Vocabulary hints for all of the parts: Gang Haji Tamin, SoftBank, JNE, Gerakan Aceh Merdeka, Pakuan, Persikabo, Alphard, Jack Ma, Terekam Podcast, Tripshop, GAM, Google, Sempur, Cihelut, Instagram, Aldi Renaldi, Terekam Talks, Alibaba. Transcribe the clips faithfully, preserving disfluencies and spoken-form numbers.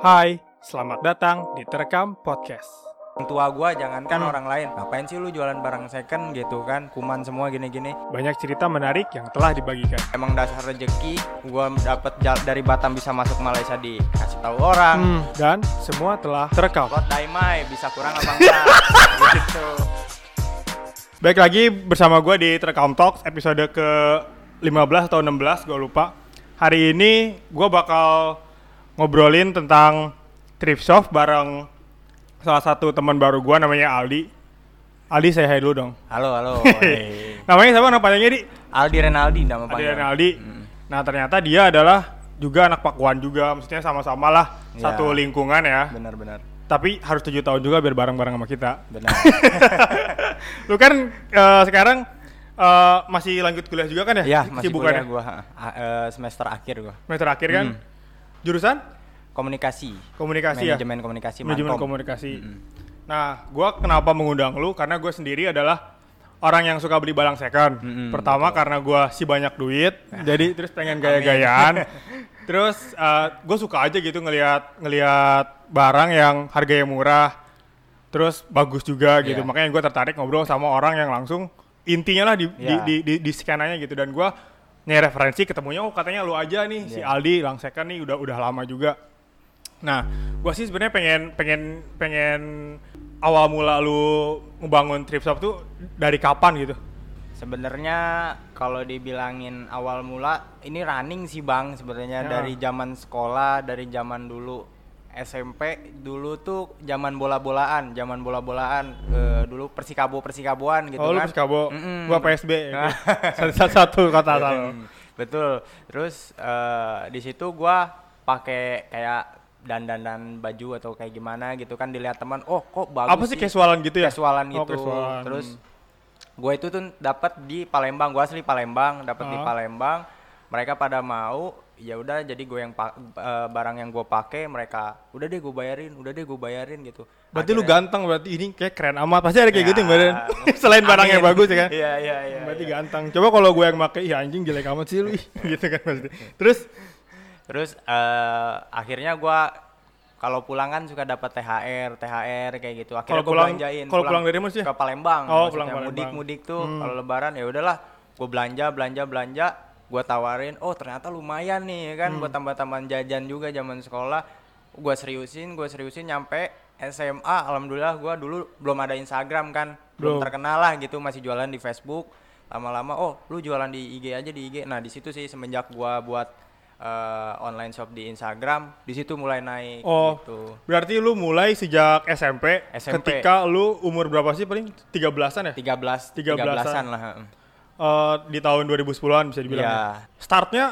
Hai, selamat datang di Terekam Podcast. Tua gue jangankan hmm. orang lain, ngapain sih lu jualan barang second gitu kan, kuman semua gini-gini. Banyak cerita menarik yang telah dibagikan. Emang dasar rejeki, gue dapet dari Batam bisa masuk Malaysia dikasih tahu orang. hmm. Dan semua telah terekam. Lot daimai, bisa kurang abang kurang gitu. Baik, lagi bersama gue di Terekam Talks episode ke lima belas atau enam belas, gue lupa. Hari ini gue bakal ngobrolin tentang Tripshop bareng salah satu teman baru gua namanya Aldi. Aldi, saya hai dulu dong. Halo, halo. Hey. Namanya siapa? Nama panjangnya, Di? Aldi Renaldi nama panjang. Aldi Renaldi. Hmm. Nah, ternyata dia adalah juga anak Pakuan juga, maksudnya sama-sama lah ya, satu lingkungan ya. Benar-benar. Tapi harus tujuh tahun juga biar bareng-bareng sama kita. Benar. Lu kan uh, sekarang uh, masih lanjut kuliah juga kan ya? Iya, masih kuliah gua. Uh, semester akhir gua. Semester akhir kan? Hmm. Jurusan? Komunikasi. Komunikasi ya? Manajemen komunikasi. Manajemen komunikasi. Mm-hmm. Nah, gue kenapa mengundang lu? Karena gue sendiri adalah orang yang suka beli barang second. Mm-hmm, Pertama betul. Karena gue si banyak duit, jadi terus pengen gaya-gayaan. Terus uh, gue suka aja gitu ngelihat ngelihat barang yang harganya murah, terus bagus juga gitu. Yeah. Makanya gue tertarik ngobrol sama orang yang langsung intinya lah di yeah. di di, di, di scananya gitu. Dan gue nyari referensi, ketemunya oh katanya lu aja nih yeah. si Aldi Langs two nd nih udah udah lama juga. Nah, gua sih sebenarnya pengen pengen pengen awal mula lu ngebangun Tripshop tuh dari kapan gitu? Sebenarnya kalau dibilangin awal mula ini running sih Bang sebenarnya yeah. dari zaman sekolah, dari zaman dulu S M P dulu tuh zaman bola-bolaan, zaman bola-bolaan uh, dulu Persikabo Persikaboan gitu oh, kan. Oh, Persikabo. Mm-mm. Gua P S B. Nah. Satu-satu kata satu. Betul. Terus uh, di situ gua pakai kayak dandan-dandan baju atau kayak gimana gitu kan, dilihat teman, "Oh, kok bagus." Apa sih casualan gitu ya? Casualan oh, gitu. Casualan. Terus gua itu tuh dapat di Palembang, gua asli Palembang, dapat uh-huh. di Palembang. Mereka pada mau, ya udah jadi gue yang pa- uh, barang yang gue pakai mereka udah deh gue bayarin, udah deh gue bayarin gitu. Berarti akhirnya, lu ganteng berarti ini kayak keren amat. Pasti ada kayak ya, gitu badan. Selain amin. Barangnya bagus ya kan. Iya iya iya. Berarti ya. Ganteng. Coba kalau gue yang pakai ya anjing jelek amat sih lu gitu kan pasti. Terus terus uh, akhirnya gue kalau pulang kan suka dapat T H R, T H R kayak gitu. Akhirnya gue belanjain. Kalau pulang, pulang dari mana sih? Ke Palembang. Oh, pulang Palembang. Mudik-mudik tuh hmm. kalau lebaran ya udahlah gue belanja belanja belanja. Gue tawarin, oh ternyata lumayan nih kan hmm. buat tambah-tambahan jajan juga zaman sekolah. Gue seriusin, gue seriusin nyampe S M A. Alhamdulillah gue dulu belum ada Instagram kan. Belum, belum terkenal lah gitu, masih jualan di Facebook. Lama-lama, oh lu jualan di I G aja di I G. Nah di situ sih semenjak gue buat uh, online shop di Instagram, di situ mulai naik. Oh, gitu. Berarti lu mulai sejak S M P, S M P. Ketika lu umur berapa sih paling? tiga belasan ya? tiga belas, tiga belasan lah. Uh, di tahun dua ribu sepuluhan bisa dibilang yeah. ya. Startnya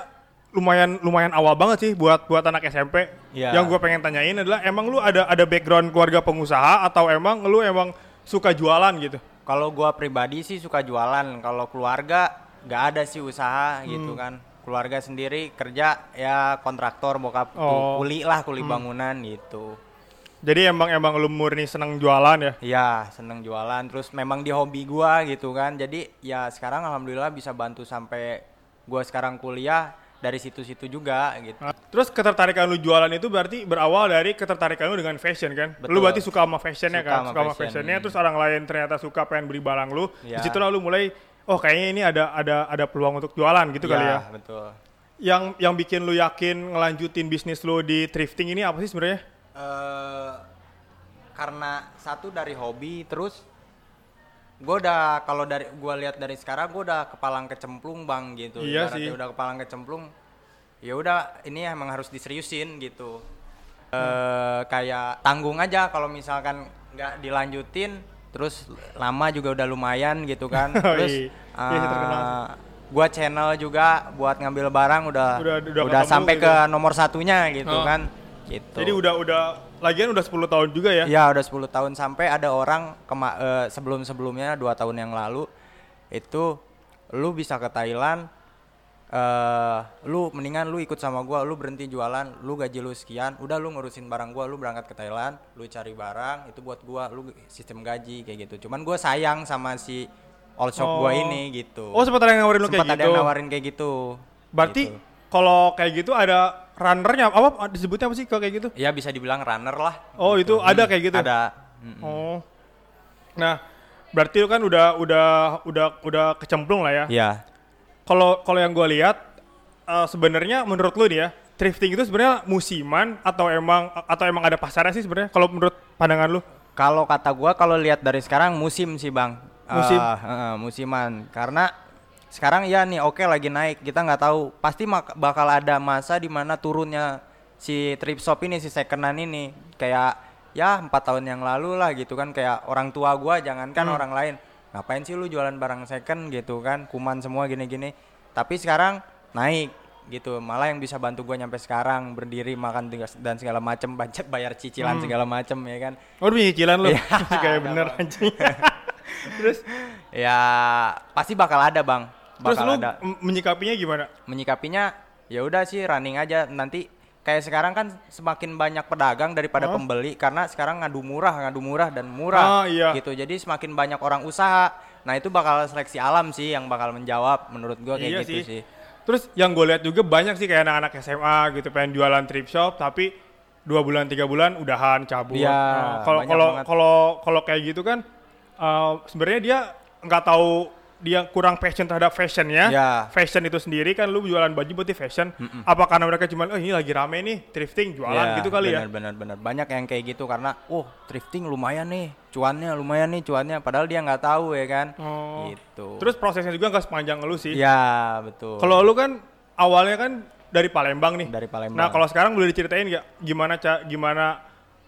lumayan lumayan awal banget sih buat buat anak S M P. Yeah. Yang gue pengen tanyain adalah emang lu ada ada background keluarga pengusaha atau emang lu emang suka jualan gitu? Kalau gue pribadi sih suka jualan. Kalau keluarga nggak ada sih usaha hmm. gitu kan. Keluarga sendiri kerja ya kontraktor, bokap oh. kuli lah kuli hmm. bangunan gitu. Jadi emang emang lu murni seneng jualan ya? Iya seneng jualan, terus memang di hobi gua gitu kan. Jadi ya sekarang alhamdulillah bisa bantu sampai gua sekarang kuliah dari situ-situ juga gitu. Terus ketertarikan lu jualan itu berarti berawal dari ketertarikan lu dengan fashion kan? Betul. Lu berarti suka sama fashionnya suka kan? Sama suka sama fashionnya, hmm. terus orang lain ternyata suka pengen beli barang lu. Ya. Disitulah lu mulai, oh kayaknya ini ada ada ada peluang untuk jualan gitu ya, kali ya? Iya betul. Yang, yang bikin lu yakin ngelanjutin bisnis lu di thrifting ini apa sih sebenarnya? Uh, karena satu dari hobi, terus gue udah kalau dari gue lihat dari sekarang gue udah kepalang kecemplung Bang gitu. Iya sih. Udah kepalang kecemplung. Ya udah ini emang harus diseriusin gitu. Hmm. Uh, kayak tanggung aja kalau misalkan nggak dilanjutin, terus lama juga udah lumayan gitu kan. Terus uh, gue channel juga buat ngambil barang udah udah, udah, udah sampai gitu. Ke nomor satunya gitu oh. kan. Gitu. Jadi udah udah lagian udah sepuluh tahun juga ya? Iya udah sepuluh tahun sampai ada orang kema- uh, sebelum-sebelumnya dua tahun yang lalu itu lu bisa ke Thailand, uh, lu mendingan lu ikut sama gua, lu berhenti jualan, lu gaji lu sekian, udah lu ngurusin barang gua, lu berangkat ke Thailand, lu cari barang itu buat gua, lu sistem gaji kayak gitu. Cuman gua sayang sama si all shop oh. gua ini gitu. Oh sempat ada yang nawarin lu sempat kayak gitu? Sempat ada yang nawarin kayak gitu. Berarti gitu. kalau kayak gitu ada runnernya apa disebutnya apa sih kalau kayak gitu? Ya bisa dibilang runner lah. Oh gitu. Itu ada kayak gitu. Ada. Mm-mm. Oh. Nah, berarti lu kan udah udah udah udah kecemplung lah ya. Iya. Kalau kalau yang gue lihat uh, sebenarnya menurut lu nih ya, thrifting itu sebenarnya musiman atau emang atau emang ada pasarnya sih sebenarnya kalau menurut pandangan lu? Kalau kata gue kalau lihat dari sekarang musim sih Bang. Musim. Uh, uh, musiman karena sekarang ya nih oke okay, lagi naik, kita nggak tahu pasti mak- bakal ada masa di mana turunnya si Tripshop ini, si secondan ini, kayak ya empat tahun yang lalu lah gitu kan, kayak orang tua gua jangankan hmm. orang lain ngapain sih lu jualan barang second gitu kan, kuman semua gini-gini, tapi sekarang naik gitu, malah yang bisa bantu gua nyampe sekarang berdiri makan dan segala macem, budget bayar cicilan hmm. segala macem ya kan. Oh cicilan lu kayak bener anjing. Terus ya pasti bakal ada Bang. Bakal terus lu ada. Menyikapinya gimana? Menyikapinya ya udah sih running aja, nanti kayak sekarang kan semakin banyak pedagang daripada huh? pembeli karena sekarang ngadu murah, ngadu murah dan murah ah, iya. gitu. Jadi semakin banyak orang usaha. Nah, itu bakal seleksi alam sih yang bakal menjawab menurut gua kayak iya gitu sih. sih. Terus yang gue lihat juga banyak sih kayak anak-anak S M A gitu pengen jualan Tripshop tapi dua bulan tiga bulan udahan cabut. Kalau kalau kalau kalau kayak gitu kan uh, sebenarnya dia nggak tahu, dia kurang passion terhadap fashionnya, yeah. fashion itu sendiri kan, lu jualan baju berarti fashion. Mm-mm. Apa karena mereka cuma, oh ini lagi rame nih thrifting jualan yeah, gitu kali bener, ya? Benar-benar banyak yang kayak gitu karena, oh thrifting lumayan nih, cuannya lumayan nih cuannya, padahal dia nggak tahu ya kan. Oh. Gitu. Terus prosesnya juga nggak sepanjang lu sih? Ya yeah, betul. Kalau lu kan awalnya kan dari Palembang nih. Dari Palembang. Nah kalau sekarang boleh diceritain nggak gimana ca- gimana?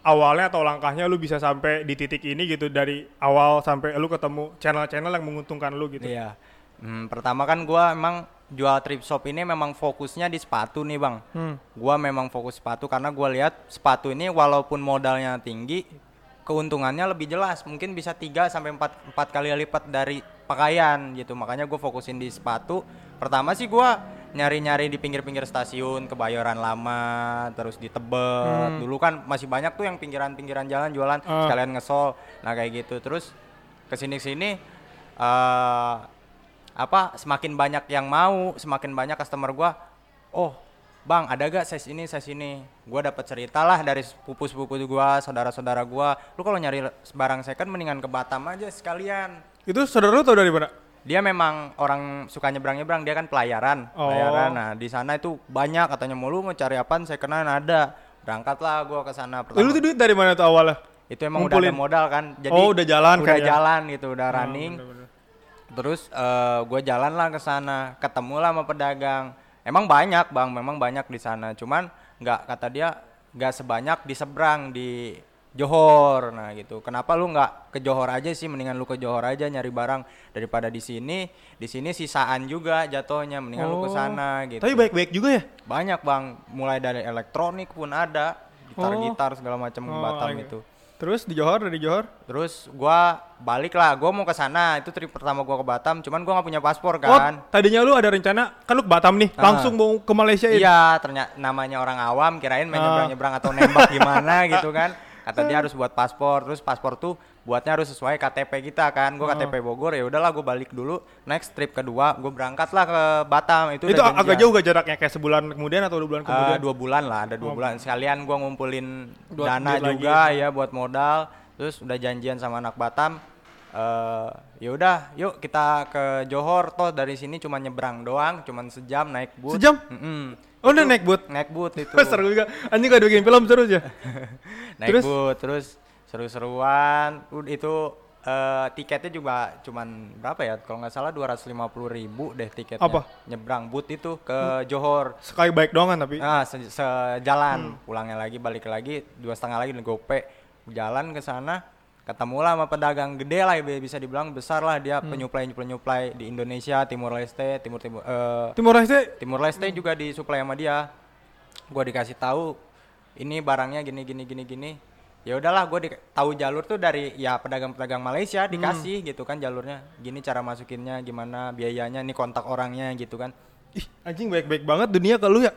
awalnya atau langkahnya lu bisa sampai di titik ini gitu, dari awal sampai lu ketemu channel-channel yang menguntungkan lu gitu. Iya. Hmm, pertama kan gua emang jual Tripshop ini memang fokusnya di sepatu nih Bang. Hmm. Gua memang fokus sepatu karena gua lihat sepatu ini walaupun modalnya tinggi, keuntungannya lebih jelas. Mungkin bisa tiga sampai empat kali lipat dari pakaian gitu. Makanya gua fokusin di sepatu. Pertama sih gua nyari-nyari di pinggir-pinggir stasiun, Kebayoran Lama, terus di Tebet. Hmm. Dulu kan masih banyak tuh yang pinggiran-pinggiran jalan jualan, uh. sekalian ngesol. Nah kayak gitu. Terus kesini-kesini uh, apa semakin banyak yang mau, semakin banyak customer gua. Oh, Bang, ada gak size ini, size ini? Gua dapat cerita lah dari sepupu-sepupu gua, saudara-saudara gua. Lu kalau nyari barang second mendingan ke Batam aja sekalian. Itu saudara lu tau dari mana? Dia memang orang suka nyebrang-nyebrang, dia kan pelayaran, oh. pelayaran. Nah, di sana itu banyak katanya, mau lu mau cari apaan secondan ada. Berangkatlah gua ke sana pertama. Lu tuh duit dari mana tuh awalnya? Itu emang ngumpulin. Udah ada modal kan. Jadi oh, udah jalan udah kayaknya. jalan gitu, udah oh, running. Bener-bener. Terus uh, gua jalanlah ke sana, ketemulah sama pedagang. Emang banyak, Bang, memang banyak di sana. Cuman enggak, kata dia, enggak sebanyak di seberang di Johor, nah gitu. Kenapa lu nggak ke Johor aja sih? Mendingan lu ke Johor aja nyari barang daripada di sini. Di sini sisaan juga jatuhnya. Mendingan oh. lu ke sana gitu. Tapi baik-baik juga ya? Banyak Bang. Mulai dari elektronik pun ada, gitar-gitar segala macam oh, Batam okay. itu. Terus di Johor, dari Johor? Terus gua balik lah, gua mau ke sana. Itu trip pertama gua ke Batam, cuman gua enggak punya paspor kan. Oh, tadinya lu ada rencana kan lu ke Batam nih, uh, langsung mau ke Malaysia ini. Iya, ternyata namanya orang awam kirain main uh. nyebrang-nyebrang atau nembak gimana gitu kan. Kata dia harus buat paspor, terus paspor tuh buatnya harus sesuai K T P kita kan. Gue oh. K T P Bogor, ya udahlah gue balik dulu. Next trip kedua gue berangkat lah ke Batam. Itu, itu agak jauh gak jaraknya, kayak sebulan kemudian atau dua bulan kemudian? Uh, dua bulan lah, ada dua oh. bulan. Sekalian gue ngumpulin dua dana juga lagi. Ya buat modal. Terus udah janjian sama anak Batam. Uh, ya udah, yuk kita ke Johor. Toh dari sini cuma nyebrang doang, cuma sejam naik bus. Sejam? Mm-mm. Oh udah naik boot? Naik boot itu. Seru juga, anjing gak ada bikin film seru aja. Naik terus? boot, terus seru-seruan. Itu uh, tiketnya juga cuman berapa ya? Kalau gak salah dua ratus lima puluh ribu deh tiketnya. Apa? Nyebrang boot itu ke hmm. Johor. Sekali baik doang kan tapi? Nah se- sejalan, hmm. pulangnya lagi, balik lagi, dua setengah lagi gope. Jalan ke sana, ketemulah sama pedagang gede lah, bisa dibilang besar lah dia, hmm. penyuplai-penyuplai di Indonesia, Timur Leste, Timur Timur uh, Timur Leste, Timur Leste hmm. juga disuplai sama dia. Gua dikasih tahu ini barangnya gini gini gini gini. Ya udahlah gua di- tahu jalur tuh dari ya pedagang-pedagang Malaysia dikasih hmm. gitu kan jalurnya. Gini cara masukinnya, gimana biayanya, ini kontak orangnya gitu kan. Ih, anjing baik-baik banget dunia ke lu ya.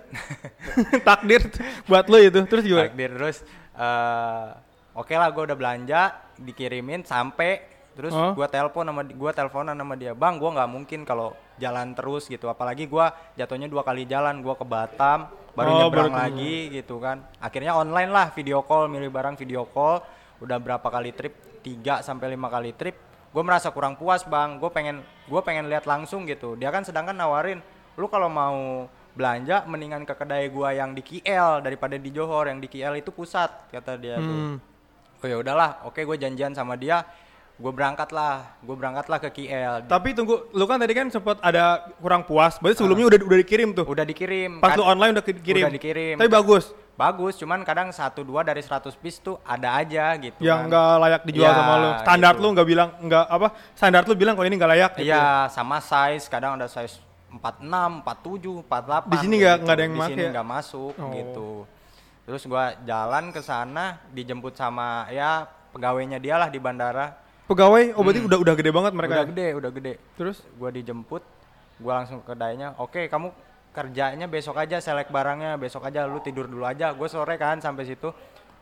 Takdir buat lu itu. Terus gimana? Takdir terus uh, oke okay lah gue udah belanja, dikirimin sampai Terus huh? gue telepon sama gue teleponan sama dia, bang gue nggak mungkin kalau jalan terus gitu, apalagi gue jatuhnya dua kali jalan, gue ke Batam baru oh, nyebrang baru lagi gitu kan. Akhirnya online lah, video call, milih barang video call. Udah berapa kali trip, tiga sampai lima kali trip, gue merasa kurang puas bang. Gue pengen gue pengen lihat langsung gitu. Dia kan sedangkan nawarin, lu kalau mau belanja mendingan ke kedai gue yang di K L daripada di Johor, yang di K L itu pusat, kata dia hmm. tuh. Oh ya udahlah, oke gue janjian sama dia. Gue berangkat lah, gue berangkat lah ke K L. Tapi tunggu, lu kan tadi kan sempat ada kurang puas. Berarti sebelumnya uh, udah udah dikirim tuh? Udah dikirim. Pas kan, lu online udah dikirim? Udah dikirim. Tapi bagus? Bagus, cuman kadang satu dua dari seratus piece tuh ada aja gitu. Yang nggak kan. layak dijual ya, sama lu. Standar gitu. Lu nggak bilang, nggak apa, standar lu bilang kalau ini nggak layak gitu. Iya, sama size, kadang ada size empat puluh enam, empat puluh tujuh, empat puluh delapan. Di sini nggak gitu. ada yang masuk ya? Di sini nggak masuk oh. gitu. Terus gue jalan ke sana, dijemput sama ya pegawainya dia lah di bandara. Pegawai, oh berarti hmm. udah udah gede banget mereka. Udah ya? gede, udah gede. Terus gue dijemput, gue langsung ke kedainya. Oke, kamu kerjanya besok aja, selek barangnya besok aja, lu tidur dulu aja. Gue sore kan sampai situ,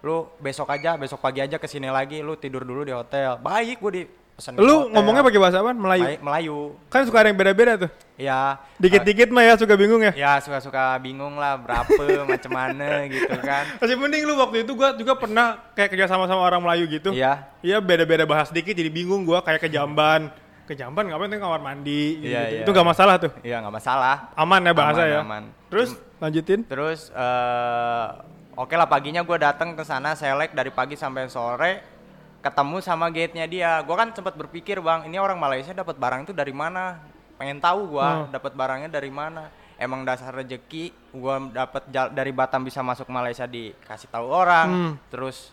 lu besok aja, besok pagi aja kesini lagi, lu tidur dulu di hotel. Baik, gue di pesan. Lu hotel. Ngomongnya pakai bahasa apa? Melayu. Baik, Melayu. Kan suka ada yang beda-beda tuh. Iya. Dikit-dikit uh, mah ya suka bingung ya. Iya, suka-suka bingung lah, berapa macam mana gitu kan. Masih mending lu waktu itu, gue juga pernah kayak kerja sama-sama orang Melayu gitu. Iya. Iya beda-beda bahas dikit jadi bingung gue, kayak ke Jamban. Ke Jamban ngapain tuh, kamar mandi gitu. Yeah, gitu. Yeah. Itu enggak masalah tuh. Iya, yeah, enggak masalah. Aman ya bahasa aman, ya. Aman. Terus lanjutin? Terus uh, oke okay lah, paginya gue datang ke sana selek dari pagi sampai sore, ketemu sama gate-nya dia. Gue kan sempat berpikir, bang, ini orang Malaysia dapat barang itu dari mana? Pengen tahu gue hmm. dapat barangnya dari mana. Emang dasar rezeki gue dapat jal- dari Batam bisa masuk Malaysia dikasih tahu orang. Hmm. Terus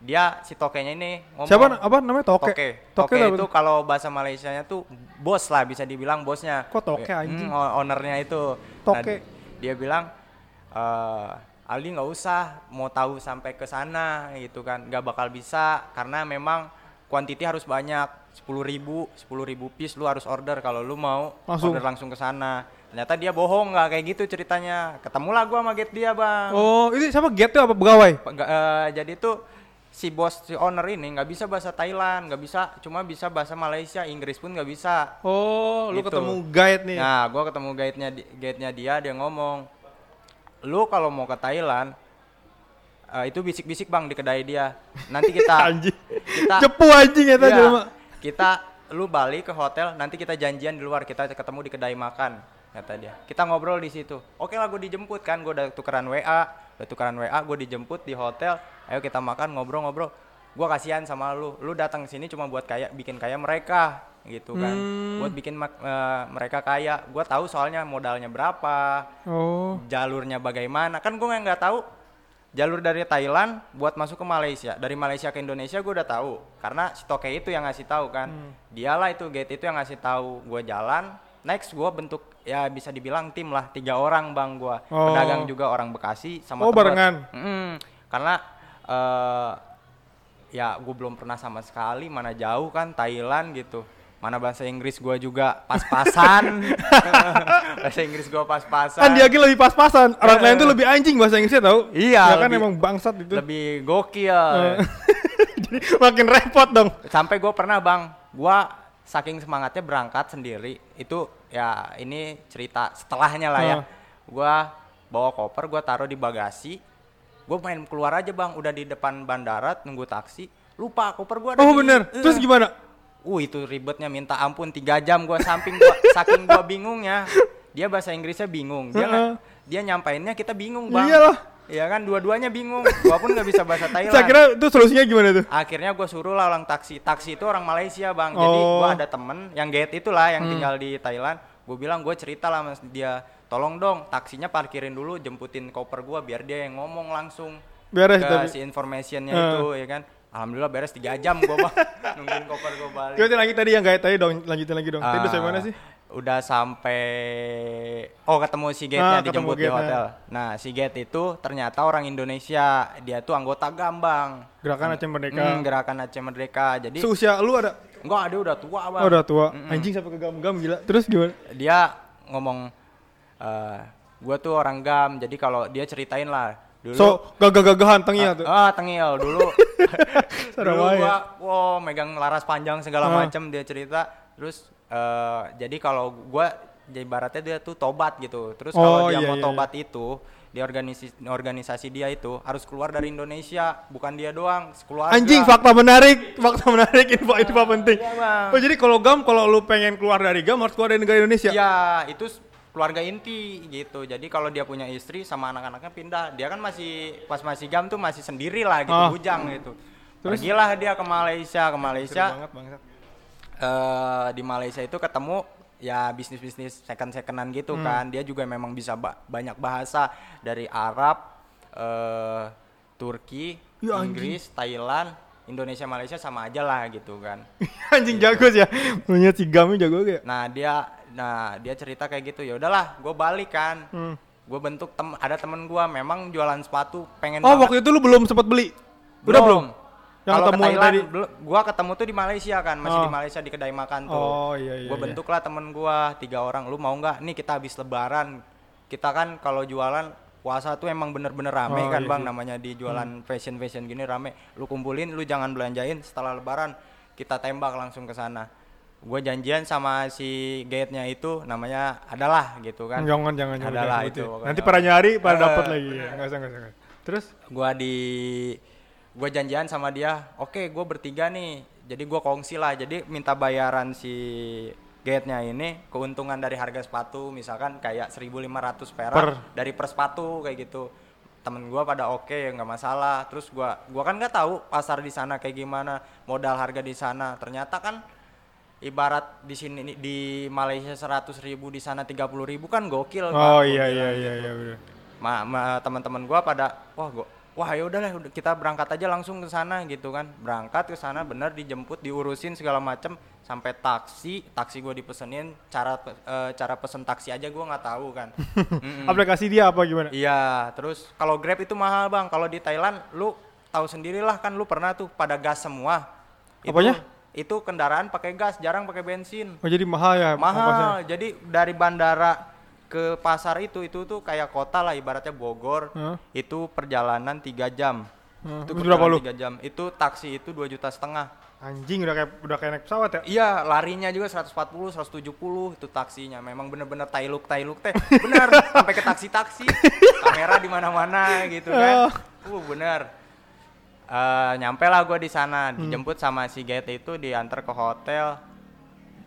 dia si tokenya ini ngomong. Siapa apa namanya toke? Toke, toke, toke itu kalau bahasa Malaysianya tuh bos lah, bisa dibilang bosnya. Kok toke anjing? Hmm, ownernya itu. Toke. Nah, dia bilang e, Ali nggak usah mau tahu sampai ke sana gitu kan, nggak bakal bisa karena memang kuantiti harus banyak, sepuluh ribu, sepuluh ribu piece lu harus order kalau lu mau langsung. Order langsung ke sana. Ternyata dia bohong, nggak kayak gitu ceritanya. Ketemulah gua sama gate dia bang. Oh itu siapa, gate tuh apa pegawai? Pega- uh, jadi tuh si bos, si owner ini nggak bisa bahasa Thailand, nggak bisa, cuma bisa bahasa Malaysia, Inggris pun nggak bisa. Oh gitu. Lu ketemu guide nih? Nah gua ketemu guide-nya, guide-nya dia, dia ngomong. Lu kalau mau ke Thailand uh, itu bisik-bisik bang di kedai dia. Nanti kita kita cepu anjing ya tadi. Kita lu balik ke hotel, nanti kita janjian di luar, kita ketemu di kedai makan, kata dia. Kita ngobrol di situ. Oke lah, gue dijemput kan, gue udah tukeran W A, udah tukeran W A, gue dijemput di hotel. Ayo kita makan, ngobrol-ngobrol. Gue kasihan sama lu. Lu datang sini cuma buat kaya, bikin kaya mereka gitu kan, hmm. buat bikin uh, mereka kaya. Gue tahu soalnya modalnya berapa, oh. jalurnya bagaimana. Kan gue nggak tahu jalur dari Thailand buat masuk ke Malaysia, dari Malaysia ke Indonesia gue udah tahu karena si toke itu yang ngasih tahu kan. Hmm. Dialah itu gate itu yang ngasih tahu. Gue jalan, next gue bentuk ya bisa dibilang tim lah, tiga orang bang gue, oh. pedagang juga orang Bekasi sama oh, barengan. Mm-hmm. Karena uh, ya gue belum pernah sama sekali, mana jauh kan Thailand gitu. Mana bahasa Inggris gue juga pas-pasan. Bahasa Inggris gue pas-pasan. Kan dia lebih pas-pasan. Orang lain tuh lebih anjing bahasa Inggrisnya tau. Iya. Ya kan lebih, emang bangsat itu. Lebih gokil. Jadi makin repot dong. Sampai gue pernah bang, gue saking semangatnya berangkat sendiri. Itu ya ini cerita setelahnya lah ya. Uh. Gue bawa koper, gue taruh di bagasi. Gue main keluar aja bang, udah di depan bandara nunggu taksi. Lupa koper gue ada. Oh di, bener, uh. terus gimana? Uh itu ribetnya minta ampun, tiga jam gue samping gua, saking gue bingungnya. Dia bahasa Inggrisnya bingung, dia uh-uh. dia nyampainnya kita bingung bang. Iya loh. Iya kan, dua-duanya bingung. Gue pun nggak bisa bahasa Thailand. Akhirnya tuh solusinya gimana tuh? Akhirnya gue suruh lah orang taksi. Taksi itu orang Malaysia bang. Oh. Jadi gue ada temen yang gate itulah yang hmm. tinggal di Thailand. Gue bilang, gue cerita lah mas dia, tolong dong taksinya parkirin dulu, jemputin koper gue biar dia yang ngomong langsung. Beres ke tapi. Si informationnya uh. itu ya kan. Alhamdulillah beres tiga jam gue bang, nungguin koper gue balik. Coba lanjut tadi yang gate tadi dong, lanjutin lagi dong. Uh, tadi udah sampai mana sih? Udah sampai, oh ketemu si gate-nya, ah, dijemput di hotel. Ya. Nah si gate itu ternyata orang Indonesia, dia tuh anggota Gambang. Gerakan Aceh Merdeka. Hmm, Gerakan Aceh Merdeka. Jadi seusia lu ada? Enggak, dia udah tua bang. Oh, udah tua, mm-mm. anjing sampai ke Gam-Gam gila. Terus gimana? Dia ngomong, uh, gue tuh orang Gam, jadi kalau dia ceritain lah. Dulu, so gagah-gagahan tengil uh, tuh? Ah uh, tengil, dulu. Dulu gua wow, megang laras panjang segala ah. macam dia cerita. Terus uh, jadi kalau gua jadi baratnya dia tuh tobat gitu. Terus kalau oh, dia iya, mau iya. tobat itu di organisasi, organisasi dia itu harus keluar dari Indonesia, bukan dia doang, keluarga. Anjing, fakta menarik, fakta menarik, info itu nah, penting. Iya, oh jadi kalau G A M, kalau lu pengen keluar dari G A M harus keluar dari negara Indonesia. Iya, itu keluarga inti gitu. Jadi kalau dia punya istri sama anak-anaknya pindah, dia kan masih pas masih G A M tuh masih sendiri lah gitu, ah. bujang gitu. Terus? Pergilah dia ke Malaysia, ke Malaysia. Banget, banget. Uh, di Malaysia itu ketemu ya bisnis-bisnis second-secondan gitu hmm. kan. Dia juga memang bisa ba- banyak bahasa dari Arab, uh, Turki, ya, Inggris, anjing. Thailand, Indonesia, Malaysia sama aja lah gitu kan. Anjing gitu. Jago sih ya. Punya si Gamnya jago kayak. Nah, dia nah dia cerita kayak gitu. Ya udahlah, gue balik kan. Hmm. Gue bentuk tem ada temen gue memang jualan sepatu pengen Oh, banget. Waktu itu lu belum sempat beli. Udah belum? belum? Kalau ke Thailand, tadi... gua ketemu tuh di Malaysia kan, masih oh. di Malaysia di kedai makan tuh. Oh, iya, iya, gua bentuk lah iya. temen gua, tiga orang, lu mau nggak? Nih kita habis Lebaran, kita kan kalau jualan puasa tuh emang bener-bener rame oh, kan iya, bang, iya. namanya di jualan hmm. fashion-fashion gini rame. Lu kumpulin, lu jangan belanjain, setelah Lebaran kita tembak langsung ke sana. Gua janjian sama si gate-nya itu, namanya adalah gitu kan. Jangan, jangan, jangan. Adalah jangan, itu. Jangan. Nanti pada nyari, pada uh, dapat lagi. Ya. Nggak usah, nggak usah. Terus? Gua di gue janjian sama dia, oke okay, gue bertiga nih, jadi gue kongsi lah, jadi minta bayaran si gate-nya ini, keuntungan dari harga sepatu, misalkan kayak seribu lima ratus perak per. Dari per sepatu kayak gitu, temen gue pada oke okay, ya nggak masalah, terus gue, gue kan nggak tahu pasar di sana kayak gimana, modal harga di sana, ternyata kan ibarat di sini di Malaysia seratus ribu di sana tiga puluh ribu kan gokil, oh iya iya iya iya, ma, ma teman-teman gue pada, wah gue wah ya udahlah kita berangkat aja langsung ke sana gitu kan. Berangkat ke sana bener dijemput, diurusin segala macem sampai taksi, taksi gue dipesenin, cara e, cara pesen taksi aja gue nggak tahu kan. Aplikasi dia apa gimana? Iya, terus kalau Grab itu mahal bang. Kalau di Thailand lu tahu sendirilah kan, lu pernah tuh pada gas semua. Itu, apanya? Itu kendaraan pakai gas, jarang pakai bensin. Oh jadi mahal ya? Mahal. Apasnya? Jadi dari bandara ke pasar itu, itu tuh kayak kota lah ibaratnya Bogor, hmm? Itu perjalanan tiga jam hmm. Itu perjalanan tiga jam, itu taksi itu dua juta setengah. Anjing, udah kayak udah kayak naik pesawat ya? Iya, larinya juga seratus empat puluh, seratus tujuh puluh itu taksinya, memang bener-bener tailuk-tailuk teh, bener, sampai ke taksi-taksi, kamera di mana-mana gitu kan, uh bener. Uh, nyampe lah gue di sana, dijemput hmm. sama si gate itu, diantar ke hotel,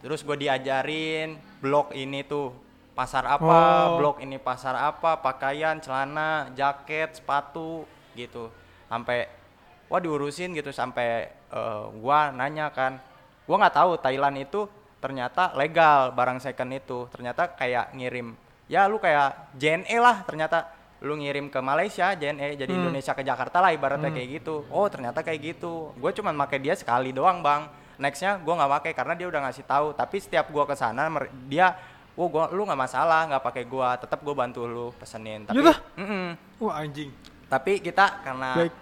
terus gue diajarin blok ini tuh. Pasar apa, oh. blok ini pasar apa, pakaian, celana, jaket, sepatu gitu. Sampai wah diurusin gitu sampai uh, gua nanya kan. Gua enggak tahu Thailand itu ternyata legal barang second itu. Ternyata kayak ngirim. Ya lu kayak J N E lah ternyata. Lu ngirim ke Malaysia J N E jadi hmm. Indonesia ke Jakarta lah ibaratnya hmm. kayak gitu. Oh, ternyata kayak gitu. Gua cuman pakai dia sekali doang, Bang. Next-nya gua enggak pakai karena dia udah ngasih tahu. Tapi setiap gua ke sana mer- dia Wah, gua, lu nggak masalah, nggak pakai gua, tetap gua bantu lu pesenin. Tapi, wah anjing. Tapi kita karena Baik.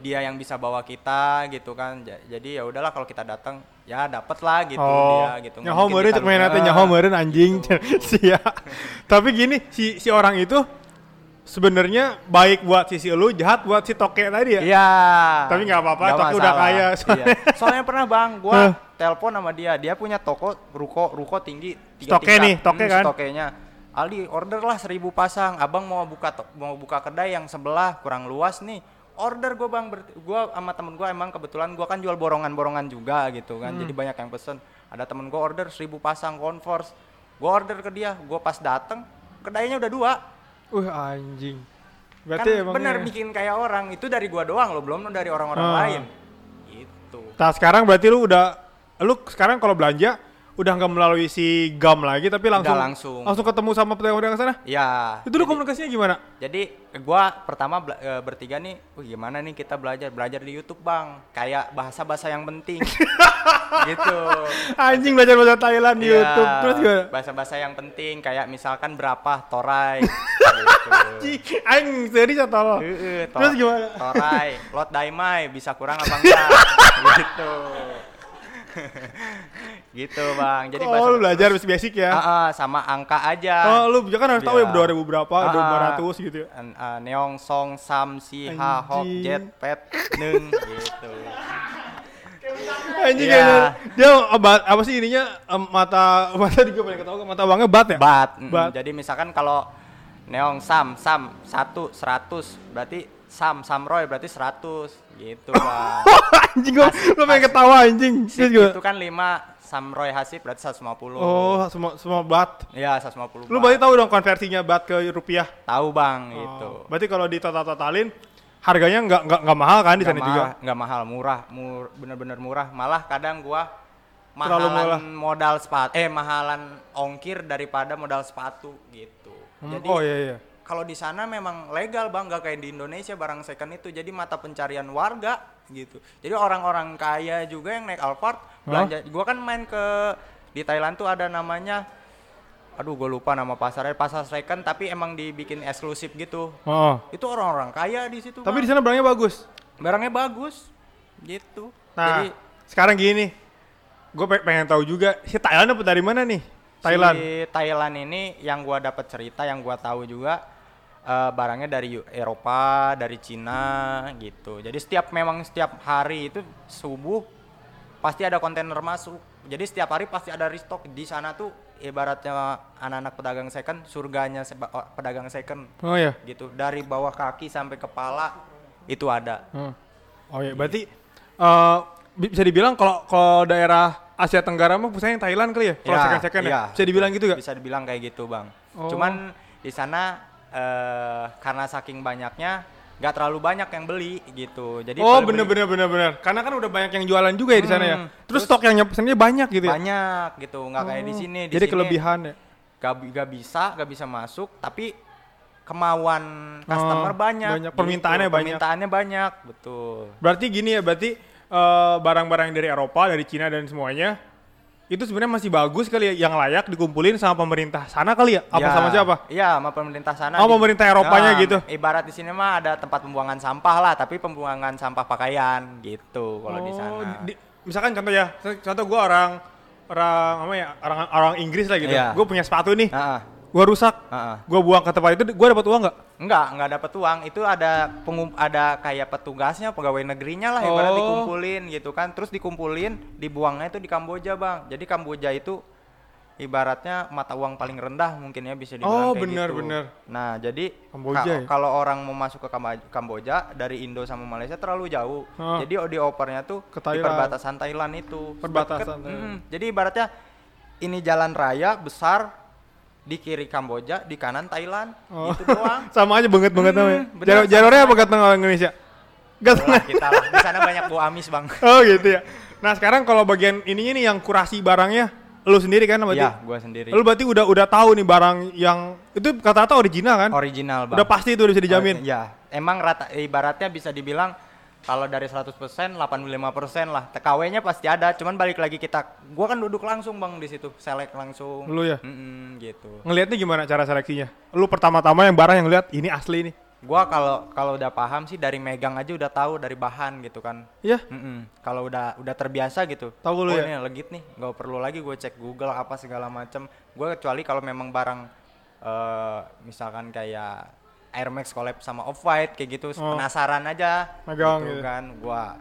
dia yang bisa bawa kita gitu kan, j- jadi ya udahlah kalau kita datang ya dapet lah gitu oh. dia gitu. Nyaho meren, cek main hati nyaho meren anjing. Sia. Tapi gini si si orang itu sebenarnya baik buat sisi lu, jahat buat si toke tadi ya. Iya. Tapi nggak apa-apa, toke udah kaya. Soalnya, iya. soalnya pernah bang, gua telepon sama dia, dia punya toko ruko ruko tinggi tiga tingkat. Toke nih, toke hmm, kan. Tokenya. Aldi order lah seribu pasang, abang mau buka to- mau buka kedai yang sebelah kurang luas nih. Order gua bang, ber- gua sama temen gua emang kebetulan gua kan jual borongan-borongan juga gitu kan, hmm. jadi banyak yang pesen. Ada temen gua order seribu pasang Converse, gua order ke dia, gua pas dateng kedainya udah dua. Uh anjing, berarti kan benar bikin kayak orang itu dari gua doang lo, belum dari orang-orang hmm. lain. Gitu. Nah sekarang berarti lu udah, lu sekarang kalau belanja udah nggak melalui si G A M lagi, tapi langsung langsung. langsung ketemu sama orang ke sana. Iya. Itu lu komunikasinya gimana? Jadi gua pertama bela- e, bertiga nih, oh gimana nih kita belajar belajar di YouTube bang, kayak bahasa-bahasa yang penting. Gitu. Anjing belajar bahasa Thailand di ya, YouTube terus gimana? Bahasa-bahasa yang penting kayak misalkan berapa torai. Gitu. Anjing serius atau? Heeh, to- terus gimana? Torai, lot daimai bisa kurang apa enggak? Gitu. Gitu bang. Jadi oh lu belajar terus, basic ya? Uh, uh, sama angka aja. Oh lu kan harus biar, tahu ya dua ribu berapa, dua uh, ratus gitu ya? Uh, uh, neong song sam si ha hok jet pet neng gitu. Anjing ya. Dia obat apa sih ininya um, mata mata juga paling ketahuan mata uangnya bat ya? Bat. Mm, bat. Jadi misalkan kalau neong sam sam satu seratus berarti sam samroy berarti seratus gitu bang. Anjing gua lu pengen ketawa anjing. Itu kan lima samroy hasib berarti seratus lima puluh. Oh, semua semua bat. Iya, seratus lima puluh. Lu berarti tahu dong konversinya bat ke rupiah? Tahu, Bang, oh, gitu. Berarti kalau ditotal-totalin harganya enggak enggak enggak mahal kan di sana juga? Enggak mahal, murah, mur, bener-bener murah. Malah kadang gua mahalan modal sepatu, eh mahalan ongkir daripada modal sepatu gitu. Hmm, Jadi Oh iya iya. Kalau di sana memang legal bang, gak kayak di Indonesia barang second itu jadi mata pencarian warga gitu. Jadi orang-orang kaya juga yang naik Alphard belanja. Huh? Gua kan main ke di Thailand tuh ada namanya, aduh gue lupa nama pasarnya, pasar second tapi emang dibikin eksklusif gitu. Oh. Itu orang-orang kaya di situ. Tapi di sana barangnya bagus. Barangnya bagus, gitu. Nah, jadi sekarang gini, gue pengen tahu juga si Thailand dapat dari mana nih? Thailand. Si Thailand ini yang gue dapat cerita yang gue tahu juga. Uh, barangnya dari Eropa, dari Cina gitu. Jadi setiap memang setiap hari itu subuh pasti ada kontainer masuk. Jadi setiap hari pasti ada restock di sana tuh ibaratnya anak-anak pedagang second surganya seba- pedagang second. Oh iya. Gitu. Dari bawah kaki sampai kepala itu ada. Hmm. Oh iya. Berarti uh, bisa dibilang kalau kalau daerah Asia Tenggara mah pusatnya yang Thailand kali ya. Kalau ya, second-second ya. Bisa dibilang gitu enggak? Bisa dibilang kayak gitu, Bang. Oh. Cuman di sana Uh, karena saking banyaknya nggak terlalu banyak yang beli gitu. Jadi oh bener-bener bener-bener. Karena kan udah banyak yang jualan juga ya hmm, di sana ya. Terus, terus stok yang pesennya banyak gitu. Ya? Banyak gitu, nggak oh, kayak di sini. Di jadi sini kelebihan ya. Gak, gak bisa, gak bisa masuk. Tapi kemauan customer oh, banyak. banyak. Permintaannya gitu, banyak. Permintaannya banyak, betul. Berarti gini ya, berarti uh, barang-barang dari Eropa, dari Cina dan semuanya itu sebenarnya masih bagus kali ya, yang layak dikumpulin sama pemerintah sana kali ya? Apa ya, sama siapa? Iya, sama pemerintah sana. Oh, di, pemerintah Eropanya ya, gitu? Ibarat di sini mah ada tempat pembuangan sampah lah, tapi pembuangan sampah pakaian gitu kalau oh, di sana. Di, misalkan contoh ya, contoh gue orang, orang apa ya, orang, orang Inggris lah gitu, ya. Gue punya sepatu nih, uh-uh. gue rusak, uh-uh. gue buang ke tempat itu, gue dapat uang nggak? Enggak, nggak dapat uang. Itu ada pengum, ada kayak petugasnya, pegawai negerinya lah ibarat oh. dikumpulin gitu kan. Terus dikumpulin, dibuangnya itu di Kamboja bang. Jadi Kamboja itu ibaratnya mata uang paling rendah mungkin ya bisa dibilang oh, kayak bener, gitu. Oh benar benar. Nah jadi ka- kalau orang mau masuk ke Kamboja dari Indo sama Malaysia terlalu jauh. Oh. Jadi diopernya tuh di perbatasan Thailand itu. Perbatasan. Sebab, Thailand. Mm, jadi ibaratnya ini jalan raya besar. Di kiri Kamboja, di kanan Thailand, oh. Itu doang. Sama aja banget-banget namanya. Hmm, Jalur jalurnya apa ganteng orang Indonesia? Ganteng. Oh, kita lah. Di sana banyak bau amis, Bang. Oh, gitu ya. Nah, sekarang kalau bagian ininya nih yang kurasi barangnya, lu sendiri kan berarti? Iya, gua sendiri. Lu berarti udah udah tahu nih barang yang itu kata-kata original kan? Original, Bang. Udah pasti itu udah bisa dijamin. Iya. Emang rata ibaratnya bisa dibilang kalau dari seratus persen, delapan puluh lima persen lah. T K W-nya pasti ada, cuman balik lagi kita. Gua kan duduk langsung Bang di situ, selek langsung. Lu ya? Mm-mm, gitu. Ngelihatnya gimana cara seleksinya? Lu pertama-tama yang barang yang lihat ini asli nih. Gua kalau kalau udah paham sih dari megang aja udah tahu dari bahan gitu kan. Iya. Kalau udah udah terbiasa gitu. Tahu lu oh, ya? Ini legit nih, enggak perlu lagi gue cek Google apa segala macam. Gua kecuali kalau memang barang uh, misalkan kayak Air Max collab sama Off-White kayak gitu oh. penasaran aja megang gitu, gitu kan gua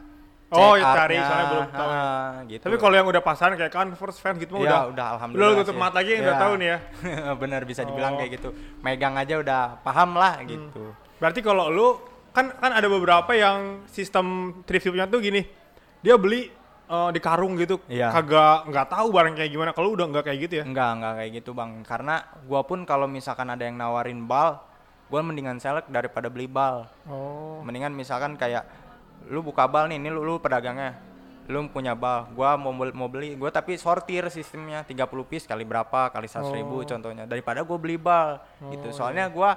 oh ya cari soalnya belum tahu ha, gitu. Tapi kalau yang udah pasaran kayak Converse Vans gitu mah ya, udah udah alhamdulillah lu tutup mata lagi yang ya. Udah tahu nih ya bener bisa dibilang oh. kayak gitu megang aja udah paham lah hmm. gitu. Berarti kalau lu kan kan ada beberapa yang sistem thrift-nya tuh gini dia beli uh, di karung gitu ya. Kagak nggak tahu barang kayak gimana. Kalau udah nggak kayak gitu ya nggak nggak kayak gitu bang karena gua pun kalau misalkan ada yang nawarin bal gue mendingan selek daripada beli bal. Oh. Mendingan misalkan kayak lu buka bal nih, ini lu, lu pedagangnya, lu punya bal, gue mau beli, mau beli, gue tapi sortir sistemnya tiga puluh piece kali berapa kali seratus oh. ribu contohnya daripada gue beli bal oh, gitu. Soalnya gue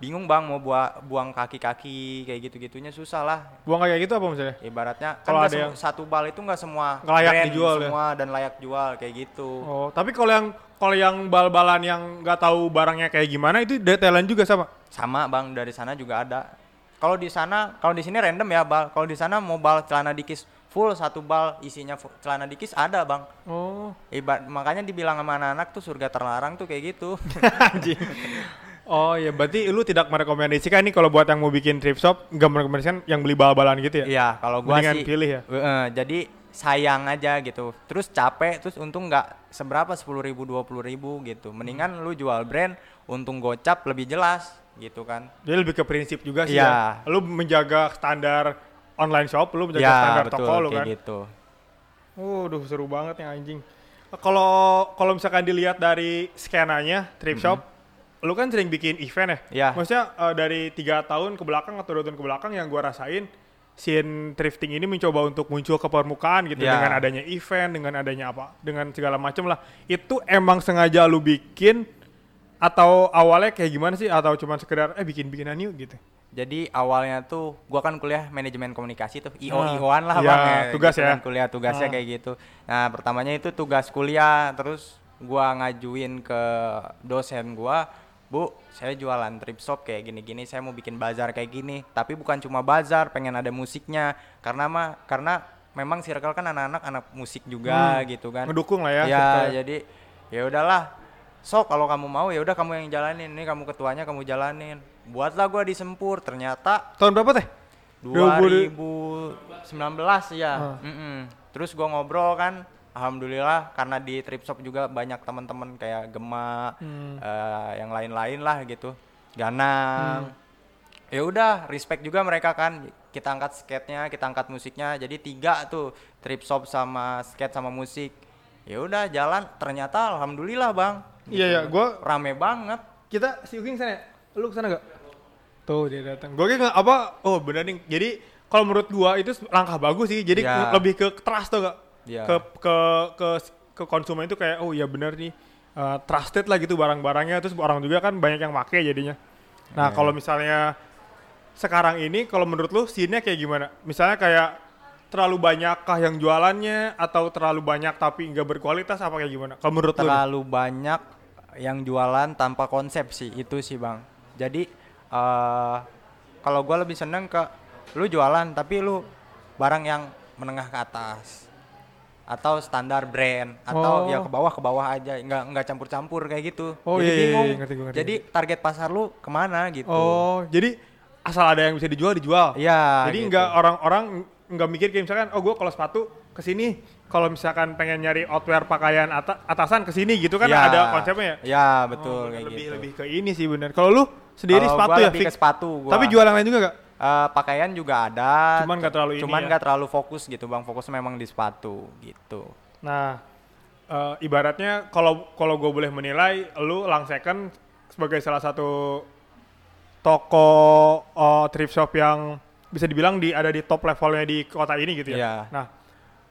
bingung bang mau buang, buang kaki-kaki kayak gitu-gitunya susah lah. Buang kayak gitu apa misalnya? Ibaratnya kalau kan ada yang satu bal itu nggak semua gak layak brand dijual semua ya? Dan layak jual kayak gitu. Oh tapi kalau yang kalau yang bal-balan yang nggak tahu barangnya kayak gimana itu dari Thailand juga sama? Sama bang dari sana juga ada. Kalau di sana, kalau di sini random ya bal. Kalau di sana mau bal celana dikis, full satu bal isinya full, celana dikis ada bang. Oh. Iba, makanya dibilang sama anak-anak tuh surga terlarang tuh kayak gitu. Oh ya, berarti lu tidak merekomendasikan nih kalau buat yang mau bikin trip shop, nggak merekomendasikan yang beli bal-balan gitu ya? Iya, kalau gua mendingan sih pilih ya. Uh, jadi sayang aja gitu. Terus capek, terus untung nggak seberapa sepuluh ribu, dua puluh ribu gitu. Mendingan hmm. lu jual brand, untung gocap lebih jelas gitu kan. Jadi lebih ke prinsip juga sih ya. Ya. Lu menjaga standar online shop, lu menjaga ya, standar betul, toko lu kan. Iya, gitu. Waduh, seru banget ya anjing. Kalau kalau misalkan dilihat dari skenanya trip hmm. shop, lu kan sering bikin event ya? Ya. Maksudnya uh, dari tiga tahun ke belakang atau dua tahun ke belakang yang gua rasain scene thrifting ini mencoba untuk muncul ke permukaan gitu ya. Dengan adanya event, dengan adanya apa, dengan segala macam lah. Itu emang sengaja lu bikin atau awalnya kayak gimana sih, atau cuma sekedar eh bikin-bikinan yuk gitu? Jadi awalnya tuh gua kan kuliah manajemen komunikasi tuh, I O I O-an lah ya, Bang. Ya, tugas gitu ya. Kan kuliah tugasnya ah. kayak gitu. Nah, pertamanya itu tugas kuliah, terus gua ngajuin ke dosen gua, Bu, saya jualan trip shop kayak gini-gini, saya mau bikin bazar kayak gini. Tapi bukan cuma bazar, pengen ada musiknya. Karena mah, karena memang circle kan anak-anak anak musik juga hmm, gitu kan. Mendukung lah ya. Ya, circle. Jadi ya udahlah. So, kalau kamu mau ya udah kamu yang jalanin. Ini kamu ketuanya, kamu jalanin. Buatlah gua di Sempur. Ternyata tahun berapa teh? dua ribu sembilan belas ya. Hmm. Terus gua ngobrol kan. Alhamdulillah karena di Trip Shop juga banyak teman-teman kayak Gema, hmm. uh, yang lain-lain lah gitu, Ganang. Hmm. Ya udah, respect juga mereka kan. Kita angkat skate-nya, kita angkat musiknya. Jadi tiga tuh, Trip Shop sama skate sama musik. Ya udah jalan. Ternyata alhamdulillah bang. Iya gitu. Ya, gue rame banget. Kita si Uking sana, lu kesana nggak? Tuh dia datang. Gue kayak apa? Oh benar nih. Jadi kalau menurut gue itu langkah bagus sih. Jadi ya. Lebih ke trust tuh gak? Yeah. Ke ke ke ke konsumen itu kayak oh iya benar nih, uh, trusted lah gitu barang-barangnya, terus orang juga kan banyak yang make jadinya. Nah, yeah. Kalau misalnya sekarang ini kalau menurut lu scene-nya kayak gimana? Misalnya kayak terlalu banyakkah yang jualannya atau terlalu banyak tapi enggak berkualitas apa kayak gimana? Kalau menurut terlalu lu terlalu banyak yang jualan tanpa konsep sih, itu sih, Bang. Jadi uh, kalau gua lebih seneng ke lu jualan tapi lu barang yang menengah ke atas. Atau standar brand atau oh. ya ke bawah ke bawah aja, nggak nggak campur-campur kayak gitu. Oh, jadi iya, bingung. Iya, ngerti, ngerti. Jadi target pasar lu kemana gitu. Oh, jadi asal ada yang bisa dijual dijual. Iya. Jadi gitu. Nggak orang-orang nggak mikir kayak misalkan oh gue kalau sepatu kesini, kalau misalkan pengen nyari outwear pakaian atas, atasan kesini gitu kan ya. Ada konsepnya. Ya betul. Oh, kayak lebih gitu. Lebih ke ini sih benar. Kalau lu sendiri kalo sepatu ya? Lebih ke sepatu. Gua. Tapi jualan lain juga nggak? Uh, pakaian juga ada, cuman nggak terlalu, cuman nggak ya? terlalu fokus gitu bang, fokus memang di sepatu gitu. Nah, uh, ibaratnya kalau kalau gue boleh menilai, lu Langs second sebagai salah satu toko uh, thrift shop yang bisa dibilang di ada di top levelnya di kota ini gitu ya. Yeah. Nah,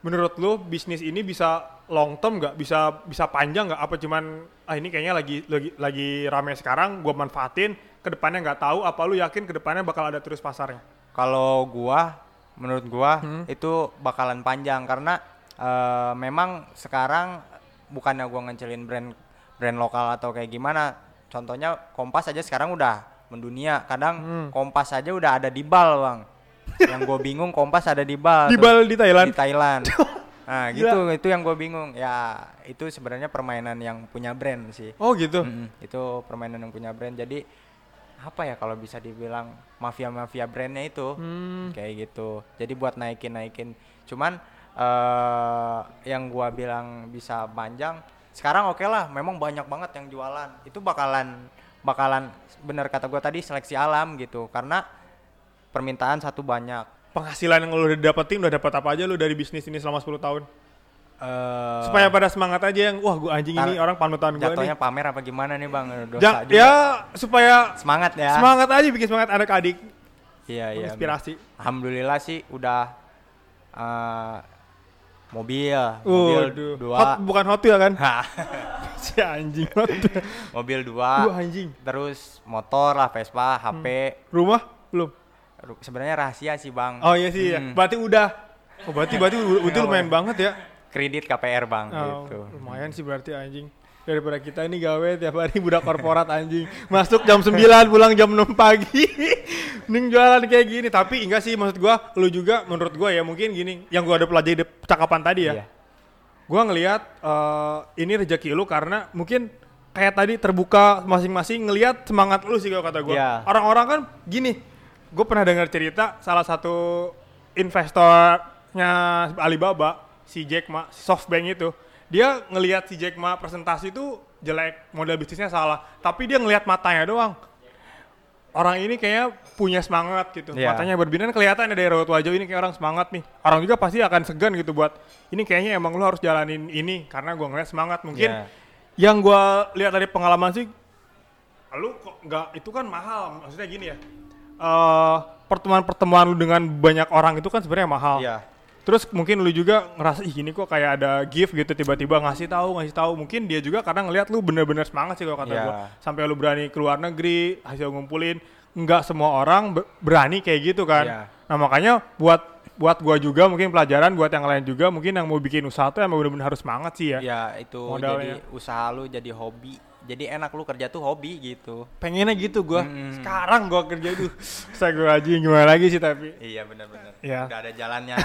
menurut lu bisnis ini bisa long term nggak? Bisa bisa panjang nggak? Apa cuman ah ini kayaknya lagi lagi lagi rame sekarang, gue manfaatin. Kedepannya nggak tahu, apa lu yakin kedepannya bakal ada terus pasarnya? Kalau gua, menurut gua hmm. itu bakalan panjang karena uh, memang sekarang bukannya gua ngecelin brand brand lokal atau kayak gimana. Contohnya Kompas aja sekarang udah mendunia. Kadang hmm. Kompas aja udah ada di bal bang. Yang gua bingung Kompas ada di bal. Di bal di Thailand. Di Thailand. Nah gitu, ya. Itu yang gue bingung. Ya itu sebenarnya permainan yang punya brand sih. Oh gitu. Mm-hmm. Itu permainan yang punya brand. Jadi apa ya kalau bisa dibilang mafia-mafia brandnya itu hmm. kayak gitu, jadi buat naikin-naikin. Cuman uh, yang gua bilang bisa panjang sekarang oke okay lah, memang banyak banget yang jualan itu bakalan bakalan bener kata gua tadi seleksi alam gitu karena permintaan satu banyak. Penghasilan yang lu udah dapetin udah dapet apa aja lu dari bisnis ini selama sepuluh tahun? Uh, supaya pada semangat aja yang wah gue anjing tar- ini orang panutan gue nih. Jatuhnya pamer apa gimana nih bang? Dosa J- juga. Ya supaya semangat ya. Semangat aja, bikin semangat anak-adik. Iya iya. Inspirasi. Alhamdulillah sih udah uh, mobil, uh, mobil aduh. dua. Hot, bukan hot ya kan? Si anjing hot. Mobil dua. Gua anjing. Terus motor lah Vespa, H P. Hmm. Rumah belum? R- Sebenarnya rahasia sih bang. Oh iya sih. Hmm. Ya. Berarti udah. Oh berarti berarti itu lumayan banget ya. Kredit K P R bang, oh, gitu. Lumayan sih berarti anjing. daripada kita ini gawe tiap hari budak korporat anjing. Masuk jam sembilan, pulang jam enam pagi. Mending jualan kayak gini. Tapi enggak sih, maksud gua lu juga menurut gua ya mungkin gini. Yang gua ada pelajari di cakapan tadi ya. Iya. Gua ngelihat uh, ini rezeki lu karena mungkin kayak tadi terbuka masing-masing ngelihat semangat lu sih kalau kata gua. Iya. Orang-orang kan gini. Gua pernah dengar cerita salah satu investornya Alibaba, si Jack Ma, SoftBank itu. Dia ngelihat si Jack Ma presentasi itu jelek, model bisnisnya salah, tapi dia ngelihat matanya doang. Orang ini kayaknya punya semangat gitu, yeah. matanya berbinar kelihatan dari raut wajah ini kayak orang semangat nih. Orang juga pasti akan segan gitu buat, ini kayaknya emang lu harus jalanin ini karena gua ngelihat semangat. Mungkin yeah. yang gua lihat dari pengalaman sih, lu kok nggak, itu kan mahal, maksudnya gini ya. Uh, pertemuan-pertemuan lu dengan banyak orang itu kan sebenarnya mahal. Yeah. Terus mungkin lu juga ngerasa ih ini kok kayak ada gift gitu tiba-tiba ngasih tahu ngasih tahu mungkin dia juga karena ngelihat lu bener-bener semangat sih kalau kata yeah. gua sampai lu berani keluar negeri hasil ngumpulin nggak semua orang berani kayak gitu kan yeah. Nah makanya buat buat gua juga mungkin pelajaran buat yang lain juga mungkin yang mau bikin usaha tuh emang bener-bener harus semangat sih ya ya yeah, itu modalnya. Jadi usaha lu jadi hobi jadi enak lu kerja tuh hobi gitu pengennya gitu gua hmm. sekarang gua kerja tuh saya gua aja gimana lagi sih tapi iya benar-benar ya. Udah ada jalannya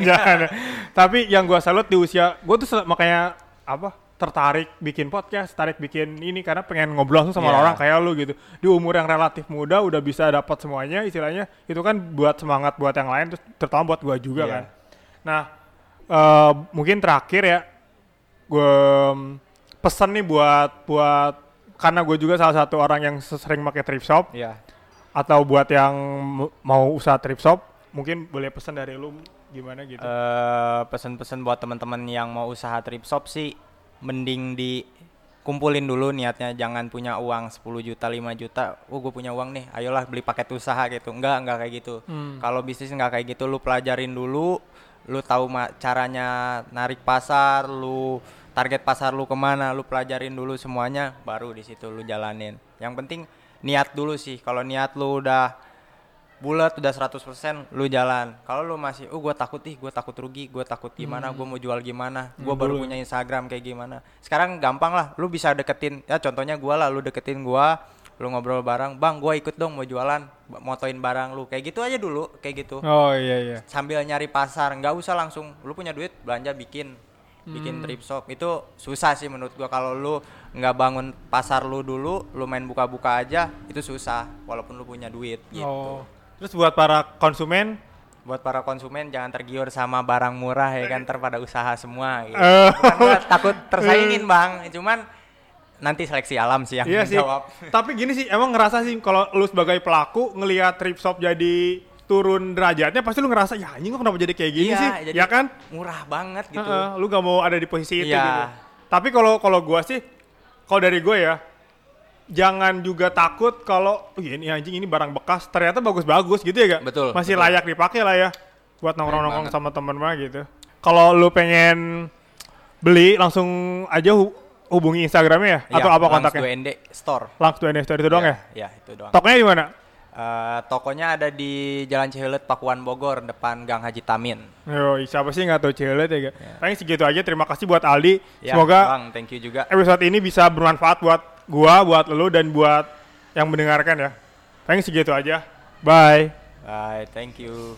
jalan. Tapi yang gua salut di usia gua tuh makanya apa tertarik bikin podcast tertarik bikin ini karena pengen ngobrol langsung sama yeah. orang kayak lu gitu di umur yang relatif muda udah bisa dapat semuanya istilahnya itu kan buat semangat buat yang lain terus terutama buat gua juga yeah. kan nah uh, mungkin terakhir ya gua pesan nih buat buat karena gue juga salah satu orang yang sering pakai Tripshop yeah. atau buat yang mau usaha Tripshop mungkin boleh pesan dari lu gimana gitu uh, pesan-pesan buat teman-teman yang mau usaha Tripshop sih mending dikumpulin dulu niatnya jangan punya uang sepuluh juta lima juta oh gue punya uang nih ayolah beli paket usaha gitu enggak enggak kayak gitu hmm. Kalau bisnis enggak kayak gitu lu pelajarin dulu lu tahu ma- caranya narik pasar lu target pasar lu kemana, lu pelajarin dulu semuanya, baru di situ lu jalanin. Yang penting niat dulu sih. Kalau niat lu udah bulat, udah seratus persen, lu jalan. Kalau lu masih, oh gue takut ih, gue takut rugi, gue takut gimana, hmm. gue mau jual gimana, gue hmm, baru dulu. Punya Instagram kayak gimana. Sekarang gampang lah, lu bisa deketin. Ya contohnya gue lah, lu deketin gue, lu ngobrol bareng, bang gue ikut dong mau jualan, motoin barang lu. Kayak gitu aja dulu, kayak gitu. Oh iya iya. Sambil nyari pasar, nggak usah langsung. Lu punya duit, belanja bikin. bikin hmm. Tripshop itu susah sih menurut gua kalau lu nggak bangun pasar lu dulu lu main buka-buka aja itu susah walaupun lu punya duit gitu oh. Terus buat para konsumen buat para konsumen jangan tergiur sama barang murah ya kan terpada usaha semua gitu. Bukan takut tersaingin bang cuman nanti seleksi alam sih yang iya menjawab sih. Tapi gini sih emang ngerasa sih kalau lu sebagai pelaku ngelihat Tripshop jadi turun derajatnya pasti lu ngerasa ya anjing kok kenapa jadi kayak gini iya, sih jadi ya kan murah banget gitu uh-uh, lu gak mau ada di posisi itu yeah. gitu tapi kalau kalau gua sih kalau dari gua ya jangan juga takut kalau oh, ini anjing ini barang bekas ternyata bagus-bagus gitu ya gak betul, masih betul. Layak dipakai lah ya buat nongkrong-nongkrong sama temen mah gitu kalau lu pengen beli langsung aja hu- hubungi Instagramnya ya yeah, atau apa kontaknya Langs two N D Store Langs two N D Store itu yeah, doang ya iya yeah, itu doang toknya gimana Uh, tokonya ada di Jalan Cihelut, Pakuan, Bogor, depan Gang Haji Tamin. Yo, siapa sih nggak tahu Cihelut ya? Yeah. Paling segitu aja. Terima kasih buat Aldi. Yeah, semoga bang, thank you juga. Episode ini bisa bermanfaat buat gua, buat lo, dan buat yang mendengarkan ya. Paling segitu aja. Bye. Bye. Thank you.